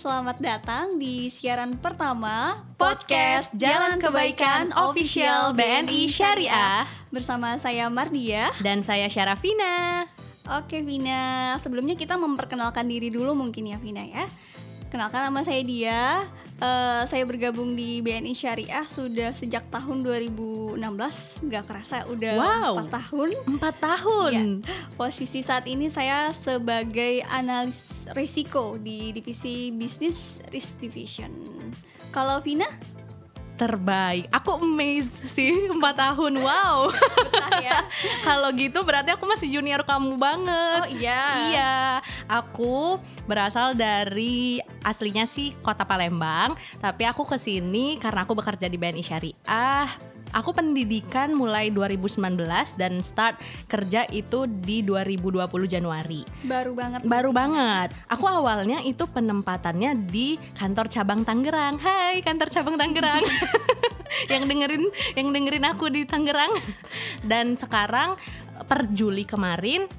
Selamat datang di siaran pertama Podcast Jalan Kebaikan Official BNI Syariah. Bersama saya Mardia. Dan saya Syarafina. Oke Vina, sebelumnya kita memperkenalkan diri dulu mungkin ya Vina ya. Kenalkan nama saya Dia. Saya bergabung di BNI Syariah sudah sejak tahun 2016. Gak kerasa udah 4 tahun ya. Posisi saat ini saya sebagai analis risiko di divisi Business Risk Division. Kalau Vina? Terbaik. Aku amazed sih, 4 tahun. Wow. Betah ya. Kalau gitu berarti aku masih junior kamu banget. Oh iya. Iya. Aku berasal dari aslinya sih kota Palembang, tapi aku kesini karena aku bekerja di BNI Syariah. Aku pendidikan mulai 2019 dan start kerja itu di 2020 Januari. Baru banget. Aku awalnya itu penempatannya di kantor cabang Tangerang. Hai, kantor cabang Tangerang. yang dengerin aku di Tangerang. Dan sekarang per Juli kemarin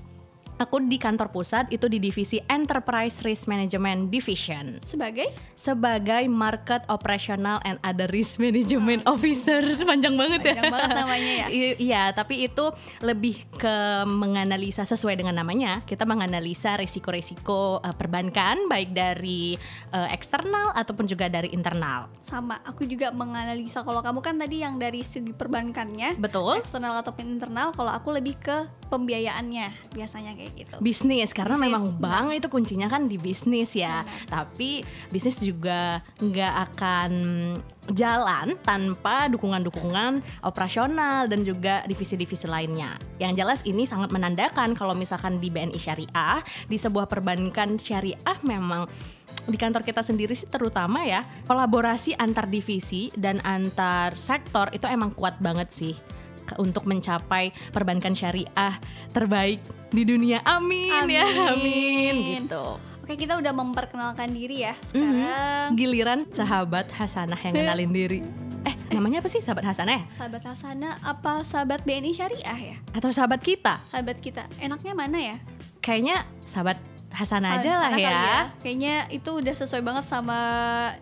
aku di kantor pusat itu di divisi Enterprise Risk Management Division. Sebagai Market Operational and Other Risk Management Officer. Panjang banget namanya ya. Iya, tapi itu lebih ke menganalisa sesuai dengan namanya. Kita menganalisa risiko-risiko perbankan baik dari eksternal ataupun juga dari internal. Sama, aku juga menganalisa. Kalau kamu kan tadi yang dari segi perbankannya. Betul. Eksternal ataupun internal. Kalau aku lebih ke pembiayaannya biasanya kayak gitu. Bisnis, karena memang bank itu kuncinya kan di bisnis ya. Tapi bisnis juga nggak akan jalan tanpa dukungan-dukungan operasional dan juga divisi-divisi lainnya. Yang jelas ini sangat menandakan kalau misalkan di BNI Syariah, di sebuah perbankan syariah memang di kantor kita sendiri sih terutama ya, kolaborasi antar divisi dan antar sektor itu emang kuat banget sih untuk mencapai perbankan syariah terbaik di dunia. Amin. Ya, amin gitu. Oke, kita udah memperkenalkan diri ya. Sekarang giliran sahabat Hasanah yang kenalin diri. Namanya apa sih sahabat Hasanah ya? Sahabat Hasanah apa sahabat BNI Syariah ya? Atau sahabat kita? Sahabat kita. Enaknya mana ya? Kayaknya sahabat Hasanah aja lah ya. Kayaknya itu udah sesuai banget sama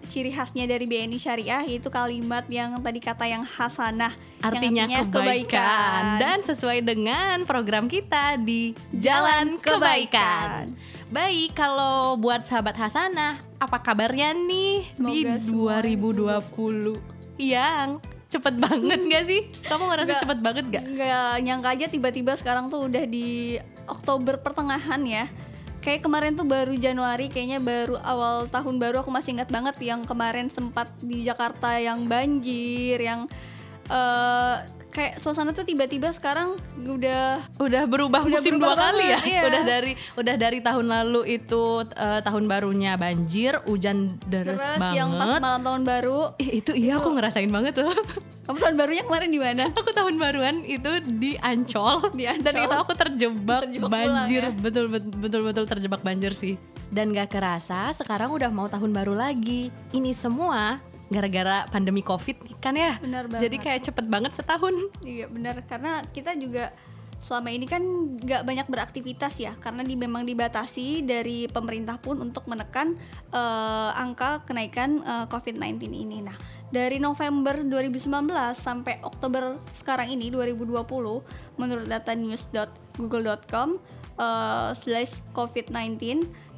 ciri khasnya dari BNI Syariah, yaitu kalimat yang tadi kata yang hasanah, artinya kebaikan. Dan sesuai dengan program kita di Jalan Kebaikan. Baik, kalau buat sahabat Hasanah, apa kabarnya nih? Semoga di 2020 yang cepet banget gak sih? Kamu ngerasa cepet banget gak? Gak nyangka aja tiba-tiba sekarang tuh udah di Oktober pertengahan ya. Kayak kemarin tuh baru Januari, kayaknya baru awal tahun baru. Aku masih ingat banget yang kemarin sempat di Jakarta yang banjir, yang kayak suasana tuh tiba-tiba sekarang udah berubah musim 2 kali ya. Iya. Udah dari tahun lalu itu tahun barunya banjir, hujan deras banget. Yang pas malam tahun baru. Itu iya, aku ngerasain banget tuh. Kamu tahun barunya kemarin di mana? Aku tahun baruan itu di Ancol. Dan itu aku terjebak banjir ya. Betul terjebak banjir sih. Dan gak kerasa sekarang udah mau tahun baru lagi. Ini semua gara-gara pandemi Covid kan ya. Benar banget. Jadi kayak cepet banget setahun. Iya benar, karena kita juga selama ini kan gak banyak beraktivitas ya, karena memang dibatasi dari pemerintah pun untuk menekan angka kenaikan COVID-19 ini. Nah, dari November 2019 sampai Oktober sekarang ini 2020, menurut data news.google.com / COVID-19,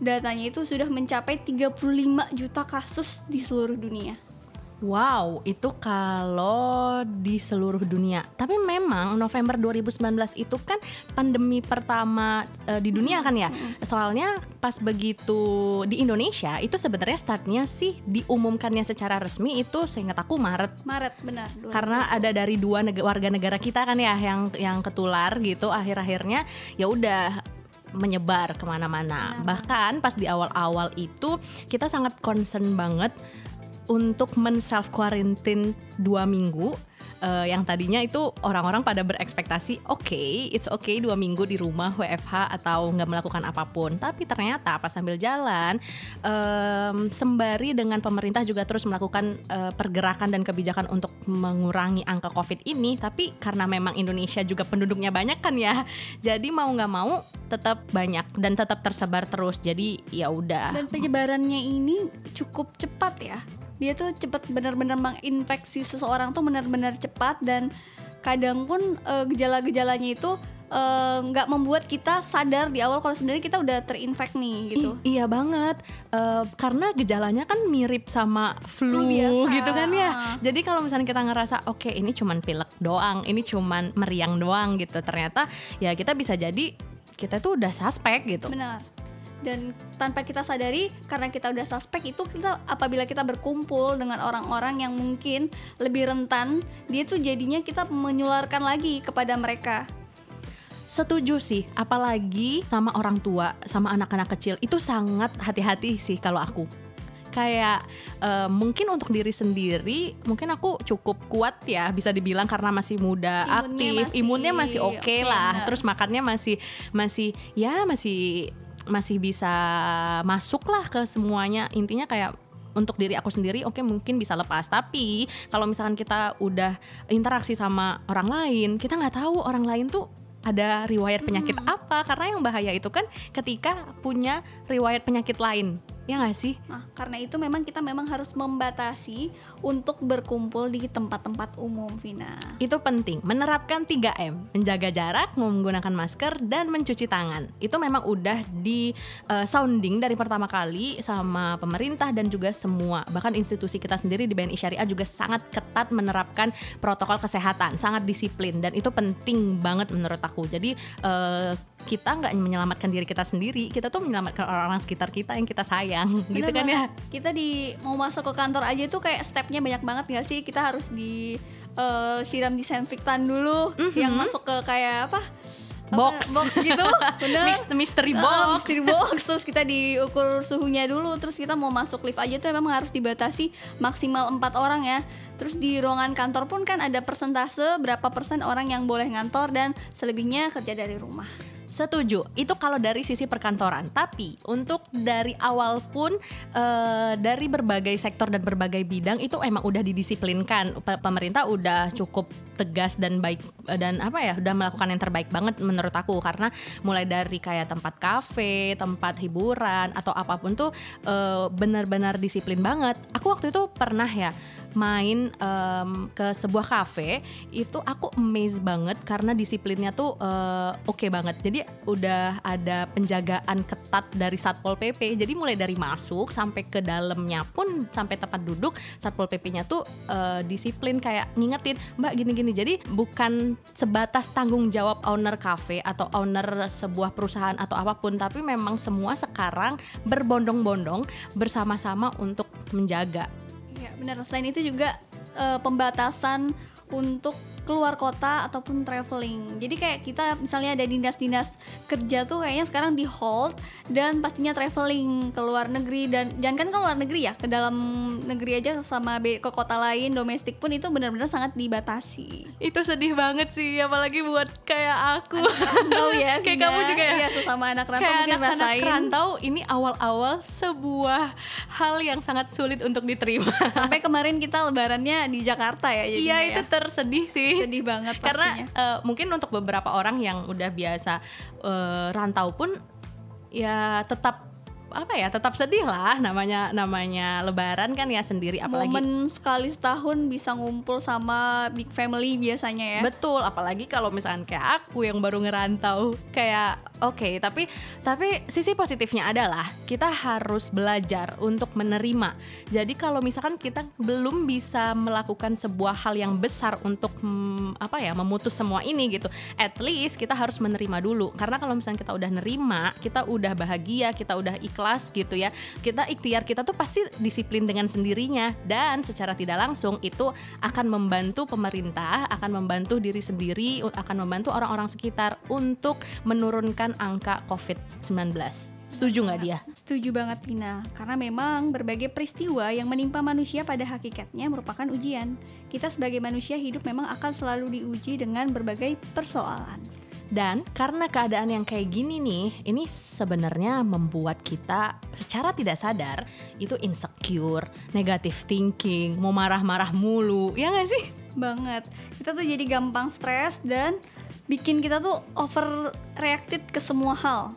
datanya itu sudah mencapai 35 juta kasus di seluruh dunia. Wow, itu kalau di seluruh dunia. Tapi memang November 2019 itu kan pandemi pertama di dunia kan ya. Soalnya pas begitu di Indonesia itu sebenarnya startnya sih diumumkannya secara resmi itu seingat aku Maret benar. 2020. Karena ada dari 2 warga negara kita kan ya yang ketular gitu, akhir-akhirnya ya udah menyebar kemana-mana. Benar. Bahkan pas di awal-awal itu kita sangat concern banget untuk men-self-quarantine 2 minggu yang tadinya itu orang-orang pada berekspektasi it's okay 2 minggu di rumah WFH atau nggak melakukan apapun, tapi ternyata pas sambil jalan sembari dengan pemerintah juga terus melakukan pergerakan dan kebijakan untuk mengurangi angka COVID ini, tapi karena memang Indonesia juga penduduknya banyak kan ya, jadi mau nggak mau tetap banyak dan tetap tersebar terus, jadi ya udah. Dan penyebarannya ini cukup cepat ya, dia tuh cepat, benar-benar menginfeksi seseorang tuh benar-benar cepat, dan kadang pun gejala-gejalanya itu nggak membuat kita sadar di awal kalau sebenarnya kita udah terinfek nih gitu. Iya banget, karena gejalanya kan mirip sama flu biasa gitu kan ya. Jadi kalau misalnya kita ngerasa oke, ini cuman pilek doang, ini cuman meriang doang gitu, ternyata ya kita bisa jadi kita tuh udah suspek gitu. Benar. Dan tanpa kita sadari, karena kita udah suspek itu, kita apabila kita berkumpul dengan orang-orang yang mungkin lebih rentan, dia tuh jadinya kita menularkan lagi kepada mereka. Setuju sih, apalagi sama orang tua, sama anak-anak kecil, itu sangat hati-hati sih kalau aku. Kayak mungkin untuk diri sendiri, mungkin aku cukup kuat ya, bisa dibilang karena masih muda, aktif, imunnya masih oke lah, terus makannya masih bisa masuk lah ke semuanya. Intinya kayak untuk diri aku sendiri oke, mungkin bisa lepas. Tapi kalau misalkan kita udah interaksi sama orang lain, kita gak tahu orang lain tuh ada riwayat penyakit apa. Karena yang bahaya itu kan ketika punya riwayat penyakit lain, ya gak sih? Nah, karena itu memang kita memang harus membatasi untuk berkumpul di tempat-tempat umum, Vina. Itu penting, menerapkan 3M, menjaga jarak, menggunakan masker, dan mencuci tangan. Itu memang udah di sounding dari pertama kali sama pemerintah dan juga semua. Bahkan institusi kita sendiri di BNI Syariah juga sangat ketat menerapkan protokol kesehatan, sangat disiplin, dan itu penting banget menurut aku. Jadi kita nggak menyelamatkan diri kita sendiri, kita tuh menyelamatkan orang-orang sekitar kita yang kita sayang. Bener gitu kan banget. Ya kita mau masuk ke kantor aja tuh kayak stepnya banyak banget nggak sih, kita harus siram disinfektan dulu yang masuk ke kayak box gitu. mystery box terus kita diukur suhunya dulu, terus kita mau masuk lift aja tuh memang harus dibatasi maksimal 4 orang ya. Terus di ruangan kantor pun kan ada persentase berapa persen orang yang boleh ngantor dan selebihnya kerja dari rumah. Setuju, itu kalau dari sisi perkantoran. Tapi untuk dari awal pun dari berbagai sektor dan berbagai bidang itu emang udah didisiplinkan. Pemerintah udah cukup tegas dan baik, dan udah melakukan yang terbaik banget menurut aku. Karena mulai dari kayak tempat kafe, tempat hiburan, atau apapun tuh benar-benar disiplin banget. Aku waktu itu pernah ya main ke sebuah kafe, itu aku amazed banget karena disiplinnya tuh oke banget. Jadi udah ada penjagaan ketat dari Satpol PP. Jadi mulai dari masuk sampai ke dalamnya pun, sampai tempat duduk, Satpol PP-nya tuh disiplin, kayak ngingetin, "Mbak, gini-gini." Jadi bukan sebatas tanggung jawab owner kafe atau owner sebuah perusahaan atau apapun, tapi memang semua sekarang berbondong-bondong bersama-sama untuk menjaga. Ya benar, selain itu juga pembatasan untuk keluar kota ataupun traveling. Jadi kayak kita misalnya ada dinas-dinas kerja tuh kayaknya sekarang di hold, dan pastinya traveling ke luar negeri, dan jangan kan ke luar negeri ya, ke dalam negeri aja sama ke kota lain, domestik pun itu benar-benar sangat dibatasi. Itu sedih banget sih, apalagi buat kayak aku. Rantau ya, kayak kamu juga ya. Iya, sama anak rantau mungkin rasain. Kayak anak rantau ini awal-awal sebuah hal yang sangat sulit untuk diterima. Sampai kemarin kita lebarannya di Jakarta ya. Iya, itu tersedih sih. Sedih banget pastinya. Karena mungkin untuk beberapa orang yang udah biasa rantau pun ya tetap tetap sedih lah, namanya lebaran kan ya sendiri, apalagi momen sekali setahun bisa ngumpul sama big family biasanya ya. Betul, apalagi kalau misalkan kayak aku yang baru ngerantau, kayak tapi sisi positifnya adalah kita harus belajar untuk menerima. Jadi kalau misalkan kita belum bisa melakukan sebuah hal yang besar untuk memutus semua ini gitu, at least kita harus menerima dulu. Karena kalau misalkan kita udah nerima, kita udah bahagia, kita udah ikhlas gitu ya, kita ikhtiar, kita tuh pasti disiplin dengan sendirinya, dan secara tidak langsung itu akan membantu pemerintah, akan membantu diri sendiri, akan membantu orang-orang sekitar untuk menurunkan angka COVID-19. Setuju nggak dia? Setuju banget, Vina. Karena memang berbagai peristiwa yang menimpa manusia pada hakikatnya merupakan ujian. Kita sebagai manusia hidup memang akan selalu diuji dengan berbagai persoalan. Dan karena keadaan yang kayak gini nih, ini sebenarnya membuat kita secara tidak sadar itu insecure, negative thinking, mau marah-marah mulu, ya nggak sih? Banget. Kita tuh jadi gampang stres dan bikin kita tuh overreacted ke semua hal.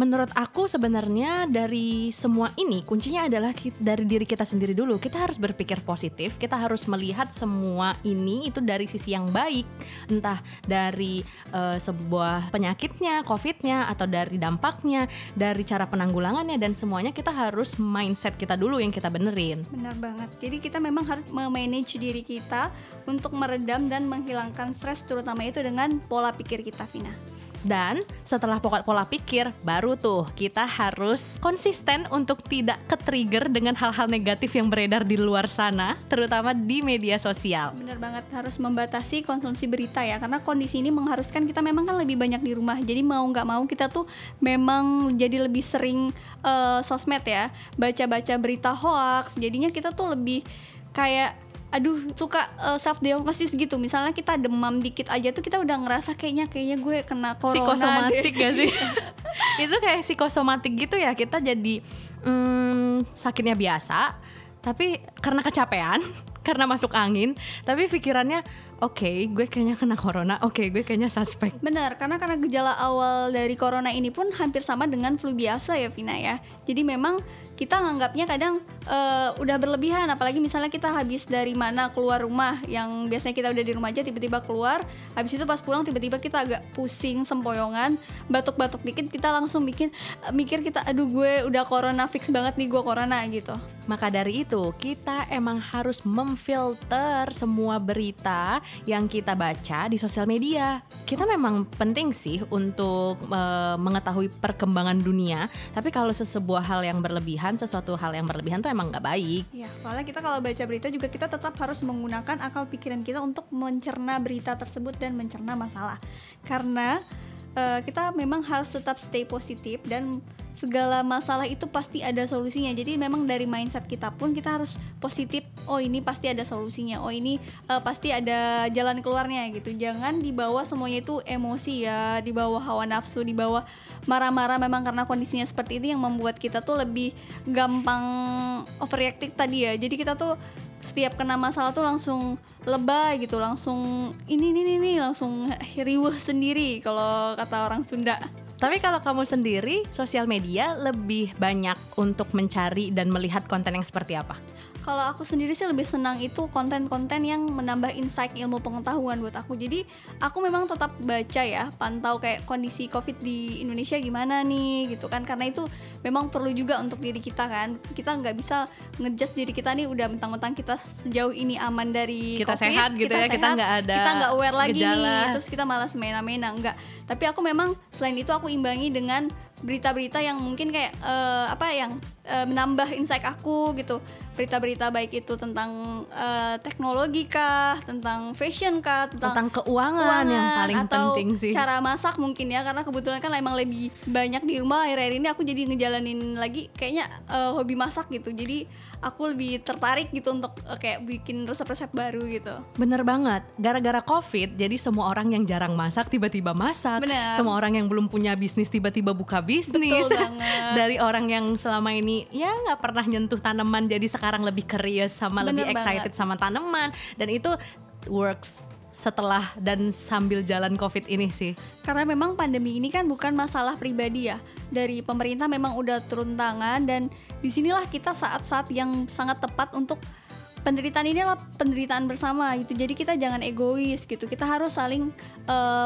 Menurut aku sebenarnya dari semua ini kuncinya adalah dari diri kita sendiri dulu. Kita harus berpikir positif, kita harus melihat semua ini itu dari sisi yang baik. Entah dari sebuah penyakitnya, COVID-nya, atau dari dampaknya, dari cara penanggulangannya, dan semuanya kita harus mindset kita dulu yang kita benerin. Benar banget, jadi kita memang harus memanage diri kita untuk meredam dan menghilangkan stres, terutama itu dengan pola pikir kita, Vina. Dan setelah pola pikir, baru tuh kita harus konsisten untuk tidak ke-trigger dengan hal-hal negatif yang beredar di luar sana, terutama di media sosial. Bener banget, harus membatasi konsumsi berita ya, karena kondisi ini mengharuskan kita memang kan lebih banyak di rumah. Jadi mau gak mau kita tuh memang jadi lebih sering sosmed ya, baca-baca berita hoax. Jadinya kita tuh lebih kayak suka self-diagnosis gitu. Misalnya kita demam dikit aja tuh kita udah ngerasa kayaknya gue kena corona. Psikosomatik gak sih? Itu kayak psikosomatik gitu ya. Kita jadi sakitnya biasa, tapi karena kecapean, karena masuk angin, tapi pikirannya oke, gue kayaknya kena corona, oke, gue kayaknya suspek. Benar, karena gejala awal dari corona ini pun hampir sama dengan flu biasa ya, Vina ya. Jadi memang kita nganggapnya kadang udah berlebihan, apalagi misalnya kita habis dari mana keluar rumah, yang biasanya kita udah di rumah aja tiba-tiba keluar, habis itu pas pulang tiba-tiba kita agak pusing, sempoyongan, batuk-batuk dikit, kita langsung mikir kita, aduh gue udah corona, fix banget nih gue corona gitu. Maka dari itu, kita emang harus memfilter semua berita yang kita baca di sosial media. Kita memang penting sih untuk mengetahui perkembangan dunia, tapi kalau sesuatu hal yang berlebihan tuh emang gak baik ya. Soalnya kita kalau baca berita juga kita tetap harus menggunakan akal pikiran kita untuk mencerna berita tersebut dan mencerna masalah. Karena kita memang harus tetap stay positif, dan segala masalah itu pasti ada solusinya. Jadi memang dari mindset kita pun kita harus positif. Oh ini pasti ada solusinya, oh ini pasti ada jalan keluarnya gitu. Jangan dibawa semuanya itu emosi ya, dibawa hawa nafsu, dibawa marah-marah. Memang karena kondisinya seperti ini yang membuat kita tuh lebih gampang overreactive tadi ya. Jadi kita tuh setiap kena masalah tuh langsung lebay gitu, langsung ini langsung riuh sendiri kalau kata orang Sunda. Tapi kalau kamu sendiri, sosial media lebih banyak untuk mencari dan melihat konten yang seperti apa? Kalau aku sendiri sih lebih senang itu konten-konten yang menambah insight ilmu pengetahuan buat aku. Jadi aku memang tetap baca ya, pantau kayak kondisi COVID di Indonesia gimana nih gitu kan. Karena itu memang perlu juga untuk diri kita kan. Kita nggak bisa ngejudge diri kita nih udah mentang-mentang kita sejauh ini aman dari kita COVID. Sehat gitu, kita sehat, kita nggak ada gejala. Kita nggak aware lagi nih, terus kita malas mena-mena, enggak. Tapi aku memang selain itu aku imbangi dengan berita-berita yang mungkin kayak menambah insight aku gitu. Berita-berita baik itu tentang teknologi kah, tentang fashion kah, tentang keuangan yang paling penting sih. Atau cara masak mungkin ya, karena kebetulan kan emang lebih banyak di rumah akhir-akhir ini. Aku jadi ngejalanin lagi kayaknya hobi masak gitu. Jadi aku lebih tertarik gitu untuk kayak bikin resep-resep baru gitu. Bener banget, gara-gara COVID jadi semua orang yang jarang masak tiba-tiba masak. Bener. Semua orang yang belum punya bisnis tiba-tiba buka bisnis. Betul banget. Dari orang yang selama ini ya gak pernah nyentuh tanaman jadi sekarang lebih curious sama bener lebih excited banget sama tanaman. Dan itu works setelah dan sambil jalan COVID ini sih. Karena memang pandemi ini kan bukan masalah pribadi ya. Dari pemerintah memang udah turun tangan, dan disinilah kita saat-saat yang sangat tepat untuk penderitaan ini adalah penderitaan bersama gitu. Jadi kita jangan egois gitu. Kita harus saling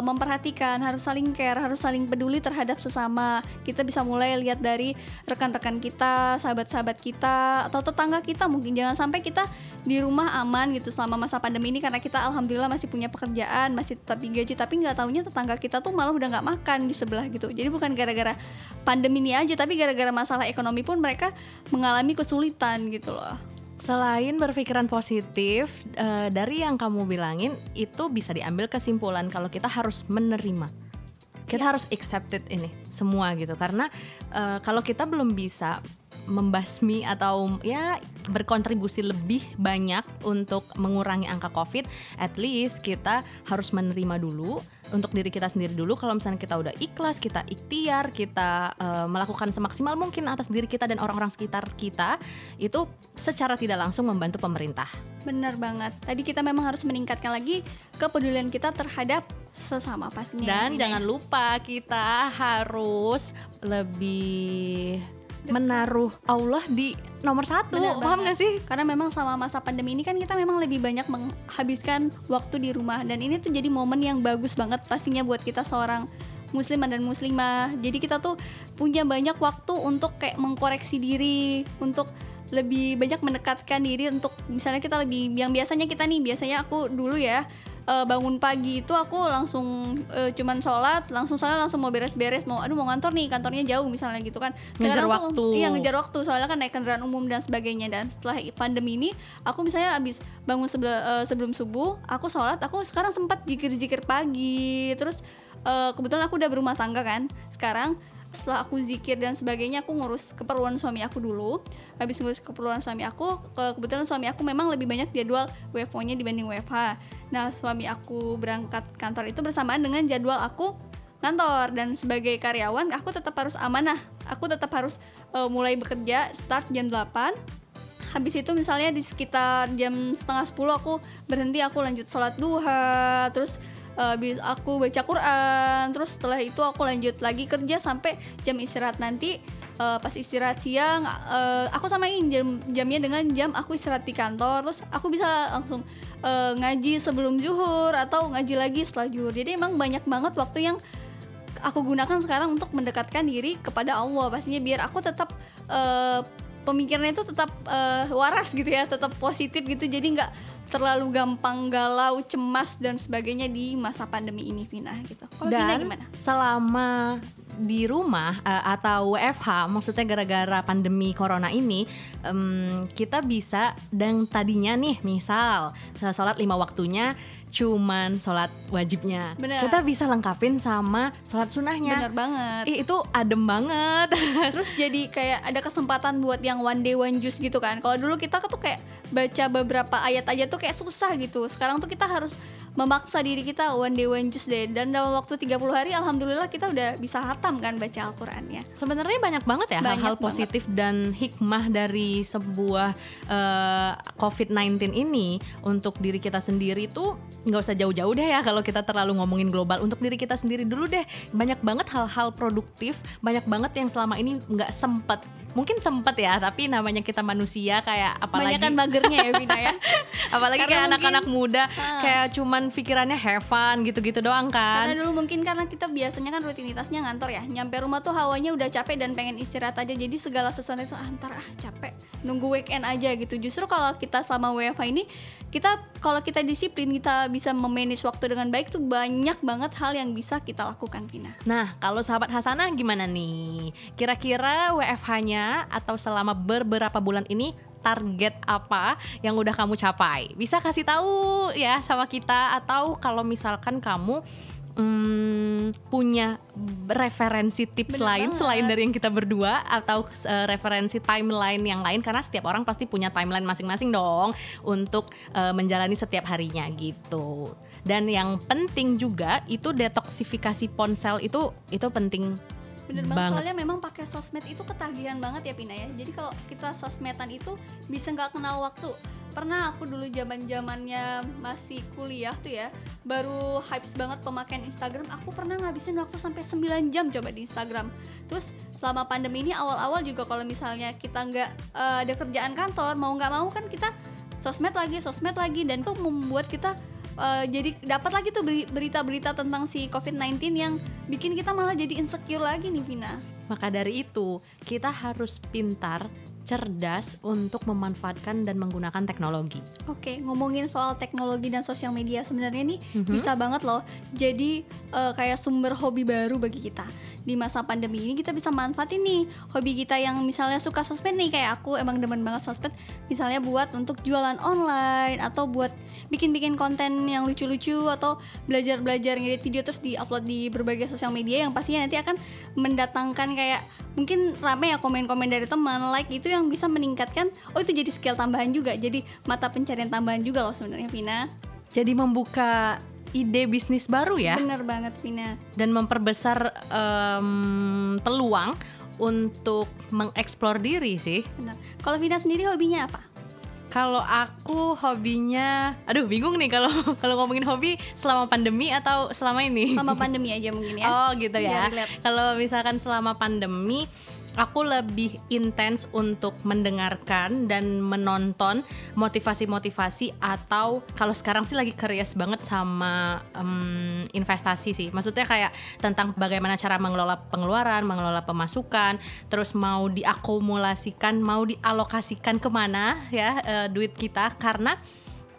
memperhatikan, harus saling care, harus saling peduli terhadap sesama. Kita bisa mulai lihat dari rekan-rekan kita, sahabat-sahabat kita, atau tetangga kita mungkin. Jangan sampai kita di rumah aman gitu selama masa pandemi ini, karena kita alhamdulillah masih punya pekerjaan, masih tetap digaji, tapi gak taunya tetangga kita tuh malah udah gak makan di sebelah gitu. Jadi bukan gara-gara pandemi ini aja, tapi gara-gara masalah ekonomi pun mereka mengalami kesulitan gitu loh. Selain berpikiran positif, dari yang kamu bilangin itu bisa diambil kesimpulan kalau kita harus menerima. Kita harus accepted ini semua gitu. Karena kalau kita belum bisa membasmi atau ya berkontribusi lebih banyak untuk mengurangi angka COVID, at least kita harus menerima dulu untuk diri kita sendiri dulu. Kalau misalnya kita udah ikhlas, kita ikhtiar, kita melakukan semaksimal mungkin atas diri kita dan orang-orang sekitar kita, itu secara tidak langsung membantu pemerintah. Benar banget. Tadi kita memang harus meningkatkan lagi kepedulian kita terhadap sesama pastinya. Dan jangan lupa kita harus lebih menaruh Allah di nomor satu. Bener, paham banget. Gak sih? Karena memang selama masa pandemi ini kan kita memang lebih banyak menghabiskan waktu di rumah. Dan ini tuh jadi momen yang bagus banget pastinya buat kita seorang muslimah dan muslimah. Jadi kita tuh punya banyak waktu untuk kayak mengkoreksi diri, untuk lebih banyak mendekatkan diri, untuk misalnya kita lebih, yang biasanya kita nih, biasanya aku dulu ya bangun pagi itu aku langsung cuman sholat, langsung mau beres-beres, mau ngantor nih, kantornya jauh misalnya gitu kan. Sekarang ngejar waktu. Iya, ngejar waktu, soalnya kan naik kendaraan umum dan sebagainya. Dan setelah pandemi ini, aku misalnya abis bangun sebelum subuh, aku sholat, aku sekarang sempat zikir-zikir pagi. Terus kebetulan aku udah berumah tangga kan sekarang. Setelah aku zikir dan sebagainya, aku ngurus keperluan suami aku dulu. Habis ngurus keperluan suami aku, kebetulan suami aku memang lebih banyak jadwal WFO-nya dibanding WFH. Nah, suami aku berangkat kantor itu bersamaan dengan jadwal aku kantor. Dan sebagai karyawan, aku tetap harus amanah. Aku tetap harus mulai bekerja, start jam 8. Habis itu misalnya di sekitar jam 9:30 aku berhenti, aku lanjut sholat duha. Terus habis aku baca Quran, terus setelah itu aku lanjut lagi kerja sampai jam istirahat nanti. Pas istirahat siang aku samain jamnya dengan jam aku istirahat di kantor. Terus aku bisa langsung ngaji sebelum zuhur atau ngaji lagi setelah zuhur. Jadi emang banyak banget waktu yang aku gunakan sekarang untuk mendekatkan diri kepada Allah pastinya, biar aku tetap pemikirannya itu tetap waras gitu ya, tetap positif gitu. Jadi nggak terlalu gampang galau, cemas dan sebagainya di masa pandemi ini, Vina gitu. Kalau Vina gimana? Selama di rumah atau WFH, maksudnya gara-gara pandemi corona ini, kita bisa, dan tadinya nih misal sholat 5 waktunya cuman sholat wajibnya, bener, kita bisa lengkapin sama sholat sunahnya. Bener banget. Itu adem banget. Terus jadi kayak ada kesempatan buat yang one day one juice gitu kan. Kalau dulu kita tuh kayak baca beberapa ayat aja tuh kayak susah gitu. Sekarang tuh kita harus memaksa diri kita one day one juice deh. Dan dalam waktu 30 hari alhamdulillah kita udah bisa hatam kan baca Al-Qur'annya. Sebenarnya banyak banget ya banyak hal-hal positif banget dan hikmah dari sebuah COVID-19 ini untuk diri kita sendiri tuh. Nggak usah jauh-jauh deh ya kalau kita terlalu ngomongin global. Untuk diri kita sendiri dulu deh, banyak banget hal-hal produktif, banyak banget yang selama ini nggak sempet. Mungkin sempet ya, tapi namanya kita manusia kayak apalagi banyakan magernya ya Vina ya. Apalagi karena kayak mungkin, anak-anak muda kayak cuman pikirannya have fun gitu-gitu doang kan. Karena dulu mungkin karena kita biasanya kan rutinitasnya ngantor ya, nyampe rumah tuh hawanya udah capek dan pengen istirahat aja. Jadi segala sesuatu itu capek, nunggu weekend aja gitu. Justru kalau kita selama WFH ini, kalau kita disiplin, kita bisa memanage waktu dengan baik tuh banyak banget hal yang bisa kita lakukan, Vina. Nah, kalau sahabat Hasanah gimana nih? Kira-kira WFH-nya atau selama beberapa bulan ini target apa yang udah kamu capai? Bisa kasih tahu ya sama kita, atau kalau misalkan kamu punya referensi tips selain dari yang kita berdua, atau referensi timeline yang lain, karena setiap orang pasti punya timeline masing-masing dong untuk menjalani setiap harinya gitu. Dan yang penting juga itu detoksifikasi ponsel itu penting. Bener banget, soalnya memang pakai sosmed itu ketagihan banget ya Pina ya. Jadi kalau kita sosmedan itu bisa gak kenal waktu. Pernah aku dulu zaman-zamannya masih kuliah tuh ya, baru hypes banget pemakaian Instagram. Aku pernah ngabisin waktu sampai 9 jam coba di Instagram. Terus selama pandemi ini awal-awal juga kalau misalnya kita gak ada kerjaan kantor, mau gak mau kan kita sosmed lagi. Dan tuh membuat kita jadi dapat lagi tuh berita-berita tentang si COVID-19 yang bikin kita malah jadi insecure lagi nih Vina. Maka dari itu kita harus pintar cerdas untuk memanfaatkan dan menggunakan teknologi. Oke, ngomongin soal teknologi dan sosial media sebenarnya nih bisa banget loh jadi kayak sumber hobi baru bagi kita. Di masa pandemi ini kita bisa manfaatin nih hobi kita yang misalnya suka sosmed nih, kayak aku emang demen banget sosmed, misalnya buat untuk jualan online atau buat bikin-bikin konten yang lucu-lucu atau belajar-belajar ngedit video terus di-upload di berbagai sosial media yang pastinya nanti akan mendatangkan kayak mungkin rame ya komen-komen dari teman, like, itu yang bisa meningkatkan, oh itu jadi skill tambahan juga, jadi mata pencarian tambahan juga loh sebenarnya, Vina. Jadi membuka ide bisnis baru ya. Bener banget, Vina. Dan memperbesar peluang untuk mengeksplor diri sih. Bener. Kalau Vina sendiri hobinya apa? Kalau aku hobinya, aduh bingung nih kalau ngomongin hobi selama pandemi atau selama ini? Selama pandemi aja mungkin ya. Oh gitu ya. Kalau misalkan selama pandemi, aku lebih intens untuk mendengarkan dan menonton motivasi-motivasi, atau kalau sekarang sih lagi curious banget sama investasi sih. Maksudnya kayak tentang bagaimana cara mengelola pengeluaran, mengelola pemasukan, terus mau diakumulasikan, mau dialokasikan kemana ya duit kita, karena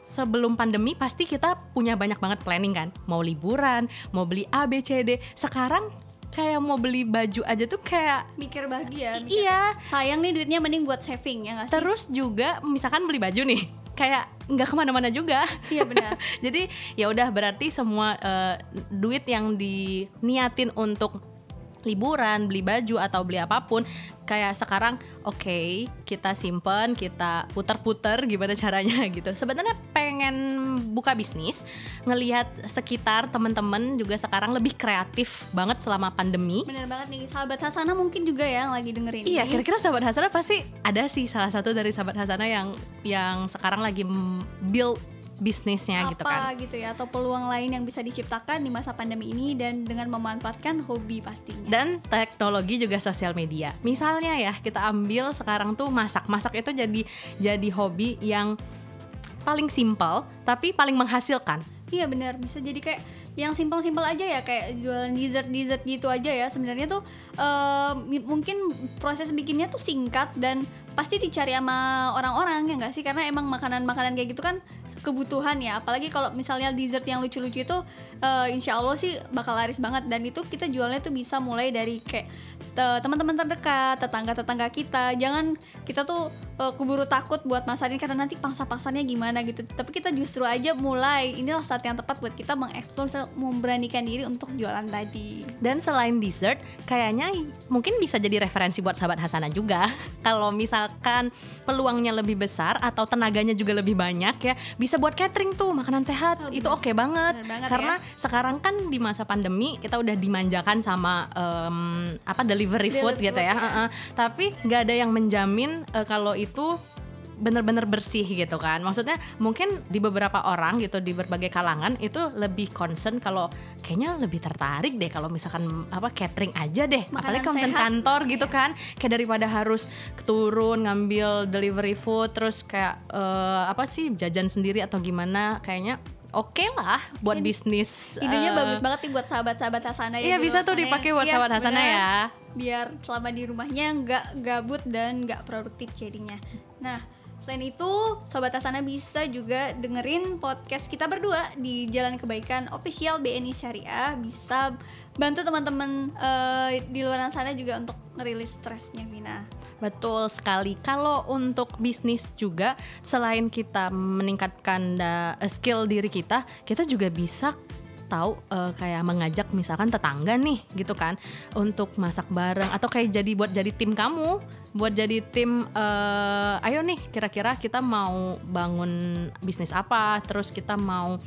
sebelum pandemi pasti kita punya banyak banget planning kan, mau liburan, mau beli A, B, C, D. Sekarang kayak mau beli baju aja tuh kayak mikir bahagia. Iya. Sayang nih duitnya, mending buat saving ya nggak sih? Terus juga misalkan beli baju nih, kayak nggak kemana-mana juga. Iya benar. Jadi ya udah, berarti semua duit yang diniatin untuk liburan, beli baju atau beli apapun, kayak sekarang oke, kita simpen, kita puter-puter gimana caranya gitu. Sebenarnya pengen buka bisnis, ngelihat sekitar teman-teman juga sekarang lebih kreatif banget selama pandemi. Bener banget nih, sahabat Hasana mungkin juga ya yang lagi dengerin ini. Iya, kira-kira sahabat Hasana pasti ada sih, salah satu dari sahabat Hasana yang sekarang lagi build bisnisnya gitu kan. Apa gitu ya, atau peluang lain yang bisa diciptakan di masa pandemi ini dan dengan memanfaatkan hobi pastinya. Dan teknologi juga sosial media. Misalnya ya, kita ambil sekarang tuh masak itu jadi hobi yang paling simpel tapi paling menghasilkan. Iya benar, bisa jadi kayak yang simpel-simpel aja ya, kayak jualan dessert gitu aja ya. Sebenarnya tuh mungkin proses bikinnya tuh singkat dan pasti dicari sama orang-orang ya nggak sih, karena emang makanan-makanan kayak gitu kan kebutuhan ya. Apalagi kalau misalnya dessert yang lucu-lucu itu insya Allah sih bakal laris banget, dan itu kita jualnya tuh bisa mulai dari kayak teman-teman terdekat, tetangga-tetangga kita. Jangan kita tuh keburu takut buat masakin karena nanti pangsa-pangsannya gimana gitu, tapi kita justru aja mulai, inilah saat yang tepat buat kita mengeksplor, memberanikan diri untuk jualan tadi. Dan selain dessert, kayaknya mungkin bisa jadi referensi buat sahabat Hasana juga. Kalau misalkan peluangnya lebih besar atau tenaganya juga lebih banyak ya, bisa buat catering tuh, makanan sehat, itu oke banget. Karena ya, sekarang kan di masa pandemi kita udah dimanjakan sama delivery food gitu ya. Tapi gak ada yang menjamin kalau itu benar-benar bersih gitu kan. Maksudnya mungkin di beberapa orang gitu, di berbagai kalangan itu lebih concern kalau kayaknya lebih tertarik deh kalau misalkan catering aja deh, makanan apalagi concern sehat, kantor gitu ya kan. Kayak daripada harus turun ngambil delivery food terus kayak jajan sendiri atau gimana, kayaknya oke lah buat bisnis. Idenya bagus banget nih buat sahabat-sahabat Hasana. Iya bisa tuh dipakai buat sahabat Hasana ya, biar selama di rumahnya nggak gabut dan nggak produktif jadinya. Nah selain itu, Sobat Hasana bisa juga dengerin podcast kita berdua di Jalan Kebaikan Official BNI Syariah. Bisa bantu teman-teman di luar sana juga untuk ngerilis stresnya, Vina. Betul sekali. Kalau untuk bisnis juga, selain kita meningkatkan skill diri kita, kita juga bisa tahu kayak mengajak misalkan tetangga nih gitu kan untuk masak bareng, atau kayak jadi tim kamu, buat jadi tim ayo nih kira-kira kita mau bangun bisnis apa, terus kita mau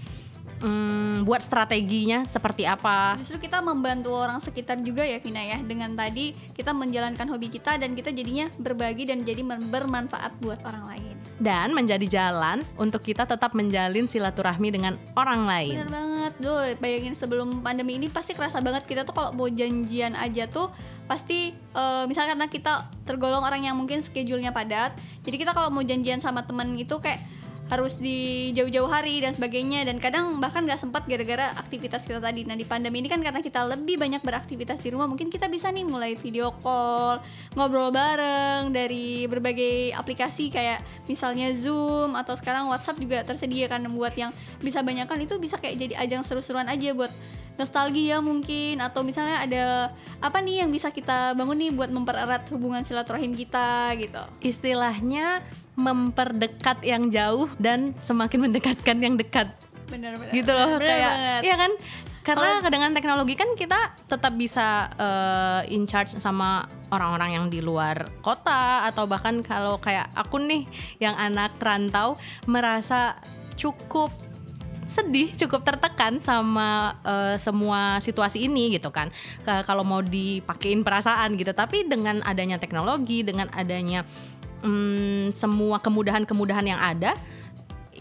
buat strateginya seperti apa. Justru kita membantu orang sekitar juga ya, Vina ya. Dengan tadi kita menjalankan hobi kita dan kita jadinya berbagi dan jadi bermanfaat buat orang lain. Dan menjadi jalan untuk kita tetap menjalin silaturahmi dengan orang lain. Benar banget. Duh, bayangin sebelum pandemi ini pasti kerasa banget kita tuh kalau mau janjian aja tuh pasti misalnya karena kita tergolong orang yang mungkin schedule-nya padat. Jadi kita kalau mau janjian sama teman itu kayak harus di jauh-jauh hari dan sebagainya, dan kadang bahkan nggak sempat gara-gara aktivitas kita tadi. Nah di pandemi ini kan karena kita lebih banyak beraktivitas di rumah, mungkin kita bisa nih mulai video call, ngobrol bareng dari berbagai aplikasi kayak misalnya Zoom atau sekarang WhatsApp juga tersedia kan, buat yang bisa banyak kan itu bisa kayak jadi ajang seru-seruan aja buat nostalgia mungkin, atau misalnya ada apa nih yang bisa kita bangun nih buat mempererat hubungan silaturahim kita gitu. Istilahnya memperdekat yang jauh dan semakin mendekatkan yang dekat. Benar-benar. Gitu loh, bener kayak banget. Iya kan? Karena dengan teknologi kan kita tetap bisa in charge sama orang-orang yang di luar kota, atau bahkan kalau kayak aku nih yang anak rantau merasa cukup sedih, cukup tertekan sama semua situasi ini gitu kan. Kalau mau dipakein perasaan gitu, tapi dengan adanya teknologi, dengan adanya semua kemudahan-kemudahan yang ada,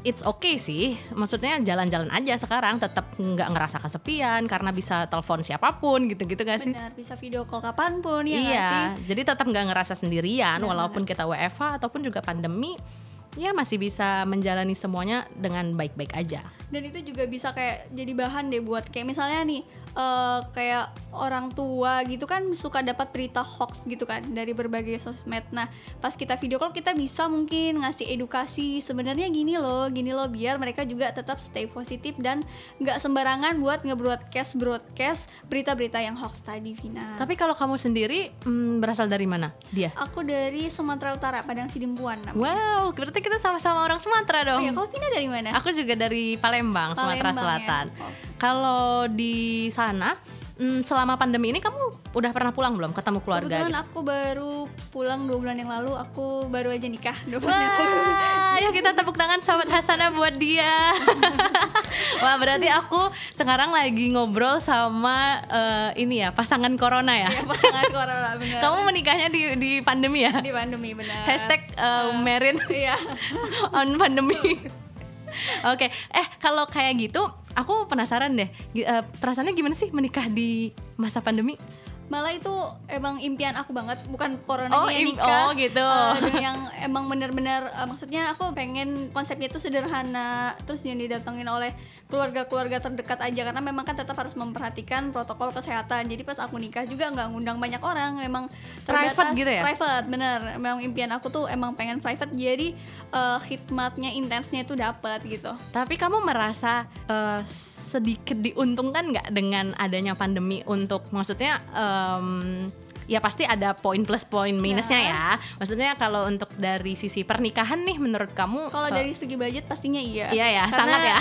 it's okay sih. Maksudnya jalan-jalan aja sekarang, tetap nggak ngerasa kesepian karena bisa telepon siapapun gitu-gitu nggak sih? Benar, bisa video call kapanpun ya. Iya, jadi tetap nggak ngerasa sendirian. Benar, walaupun kita WFH ataupun juga pandemi. Ya masih bisa menjalani semuanya dengan baik-baik aja. Dan itu juga bisa kayak jadi bahan deh buat kayak misalnya nih kayak orang tua gitu kan suka dapat berita hoax gitu kan dari berbagai sosmed. Nah pas kita video call kita bisa mungkin ngasih edukasi, sebenarnya gini loh, biar mereka juga tetap stay positif dan gak sembarangan buat nge-broadcast berita-berita yang hoax tadi, Vina. Tapi kalau kamu sendiri berasal dari mana? Dia? Aku dari Sumatera Utara, Padang Sidimpuan namanya. Wow, berarti kita sama-sama orang Sumatera dong. Oh ya, kalau Vina dari mana? Aku juga dari Palembang, Sumatera Selatan. Ya. Oh. Kalau di sana, selama pandemi ini kamu udah pernah pulang belum? Ketemu keluarga? Kebetulan gitu? Aku baru pulang 2 bulan yang lalu. Aku baru aja nikah 2 bulan yang lalu. Ayo kita tepuk tangan sahabat Hasanah buat dia. Wah, berarti aku sekarang lagi ngobrol sama ini ya, pasangan corona ya. Iya, pasangan corona, benar. Kamu menikahnya di pandemi ya? Di pandemi, benar. #married iya. on pandemi. Oke, kalau kayak gitu aku penasaran deh, perasaannya gimana sih menikah di masa pandemi? Malah itu emang impian aku banget, bukan corona yang nikah gitu. Yang emang benar-benar maksudnya aku pengen konsepnya itu sederhana, terus yang didatengin oleh keluarga-keluarga terdekat aja, karena memang kan tetap harus memperhatikan protokol kesehatan. Jadi pas aku nikah juga nggak ngundang banyak orang, emang terbatas, private gitu ya? Private, bener. Memang impian aku tuh emang pengen private, jadi khidmatnya, intensnya itu dapat gitu. Tapi kamu merasa sedikit diuntungkan nggak dengan adanya pandemi? Untuk maksudnya ya pasti ada poin plus poin minusnya ya. Maksudnya kalau untuk dari sisi pernikahan nih menurut kamu? Kalau dari segi budget pastinya iya. Iya ya, sangat ya.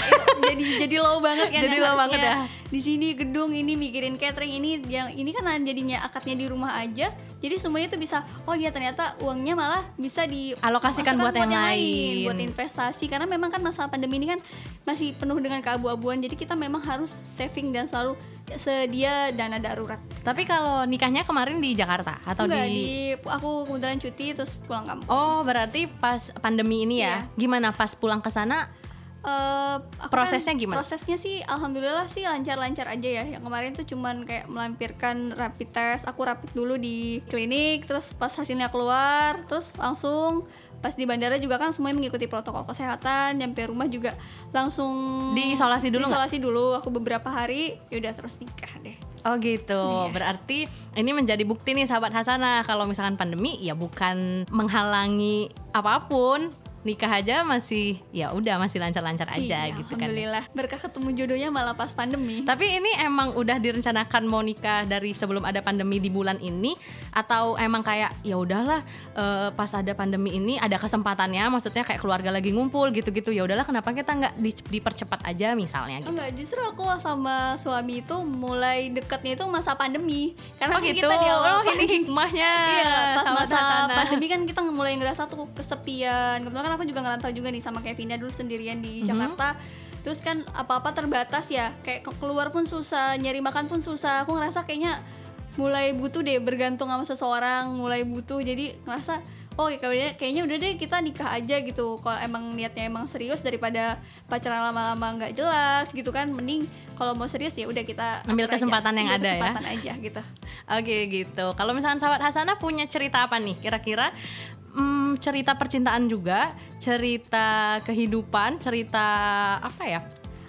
Jadi low banget kan. Jadi low banget ya. Di sini gedung ini, mikirin catering ini, yang ini kan jadinya akadnya di rumah aja. Jadi semuanya tuh bisa, oh iya ternyata uangnya malah bisa dialokasikan buat yang lain, buat investasi. Karena memang kan masalah pandemi ini kan masih penuh dengan keabu-abuan. Jadi kita memang harus saving dan selalu sedia dana darurat. Tapi kalau nikahnya kemarin di Jakarta atau enggak, aku kebetulan cuti terus pulang kampung. Oh, berarti pas pandemi ini ya. Gimana pas pulang ke sana? Prosesnya kan, gimana? Prosesnya sih alhamdulillah sih lancar-lancar aja ya. Yang kemarin tuh cuman kayak melampirkan rapid test. Aku rapid dulu di klinik, terus pas hasilnya keluar, terus langsung pas di bandara juga kan semuanya mengikuti protokol kesehatan. Nyampe rumah juga langsung diisolasi dulu aku beberapa hari, yaudah terus nikah deh. Oh gitu, Berarti ini menjadi bukti nih sahabat Hasanah, kalau misalkan pandemi ya bukan menghalangi apapun, nikah aja masih ya udah masih lancar-lancar aja gitu kan. Alhamdulillah berkah ketemu jodohnya malah pas pandemi. Tapi ini emang udah direncanakan mau nikah dari sebelum ada pandemi di bulan ini, atau emang kayak ya udahlah pas ada pandemi ini ada kesempatannya, maksudnya kayak keluarga lagi ngumpul gitu-gitu, ya udahlah kenapa kita nggak dipercepat aja misalnya gitu. Enggak, justru aku sama suami itu mulai deketnya itu masa pandemi. Karena gitu. Kita di awal ini hikmahnya. Iya, pas masa pandemi kan kita mulai ngerasa tuh kesepian. Kebetulan kan aku juga ngerantau juga nih sama Kevin dulu sendirian di Jakarta. Terus kan apa-apa terbatas ya, kayak keluar pun susah, nyari makan pun susah. Aku ngerasa kayaknya mulai butuh deh bergantung sama seseorang, mulai butuh. Jadi ngerasa kayaknya udah deh kita nikah aja gitu. Kalau emang niatnya emang serius, daripada pacaran lama-lama nggak jelas gitu kan, mending kalau mau serius ya udah kita ambil kesempatan aja, yang ambil ada kesempatan ya. Kesempatan aja gitu. Oke gitu. Kalau misalkan sahabat Hasanah punya cerita apa nih kira-kira? cerita percintaan juga, cerita kehidupan, cerita apa ya?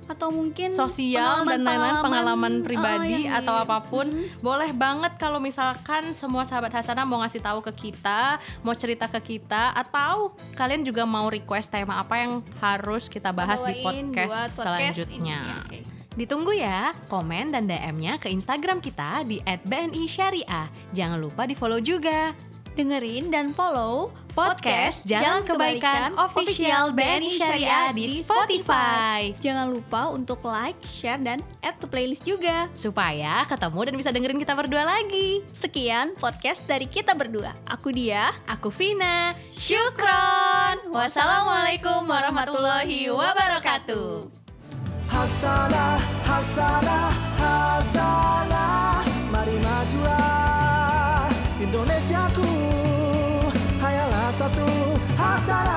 Atau mungkin sosial dan lain-lain, pengalaman pribadi atau apapun. Boleh banget kalau misalkan semua sahabat Hasanah mau ngasih tahu ke kita, mau cerita ke kita, atau kalian juga mau request tema apa yang harus kita bahas di podcast selanjutnya. Okay. Ditunggu ya komen dan DM-nya ke Instagram kita di @BNI Syariah. Jangan lupa di follow juga. Dengerin dan follow podcast Jalan Kebaikan Official BNI Syariah di Spotify. Jangan lupa untuk like, share, dan add ke playlist juga, supaya ketemu dan bisa dengerin kita berdua lagi. Sekian podcast dari kita berdua. Aku Dia, aku Vina. Syukron. Wassalamualaikum warahmatullahi wabarakatuh. Hasanah, hasanah, hasanah. Mari majulah Indonesiaku, hayalah satu hasanah.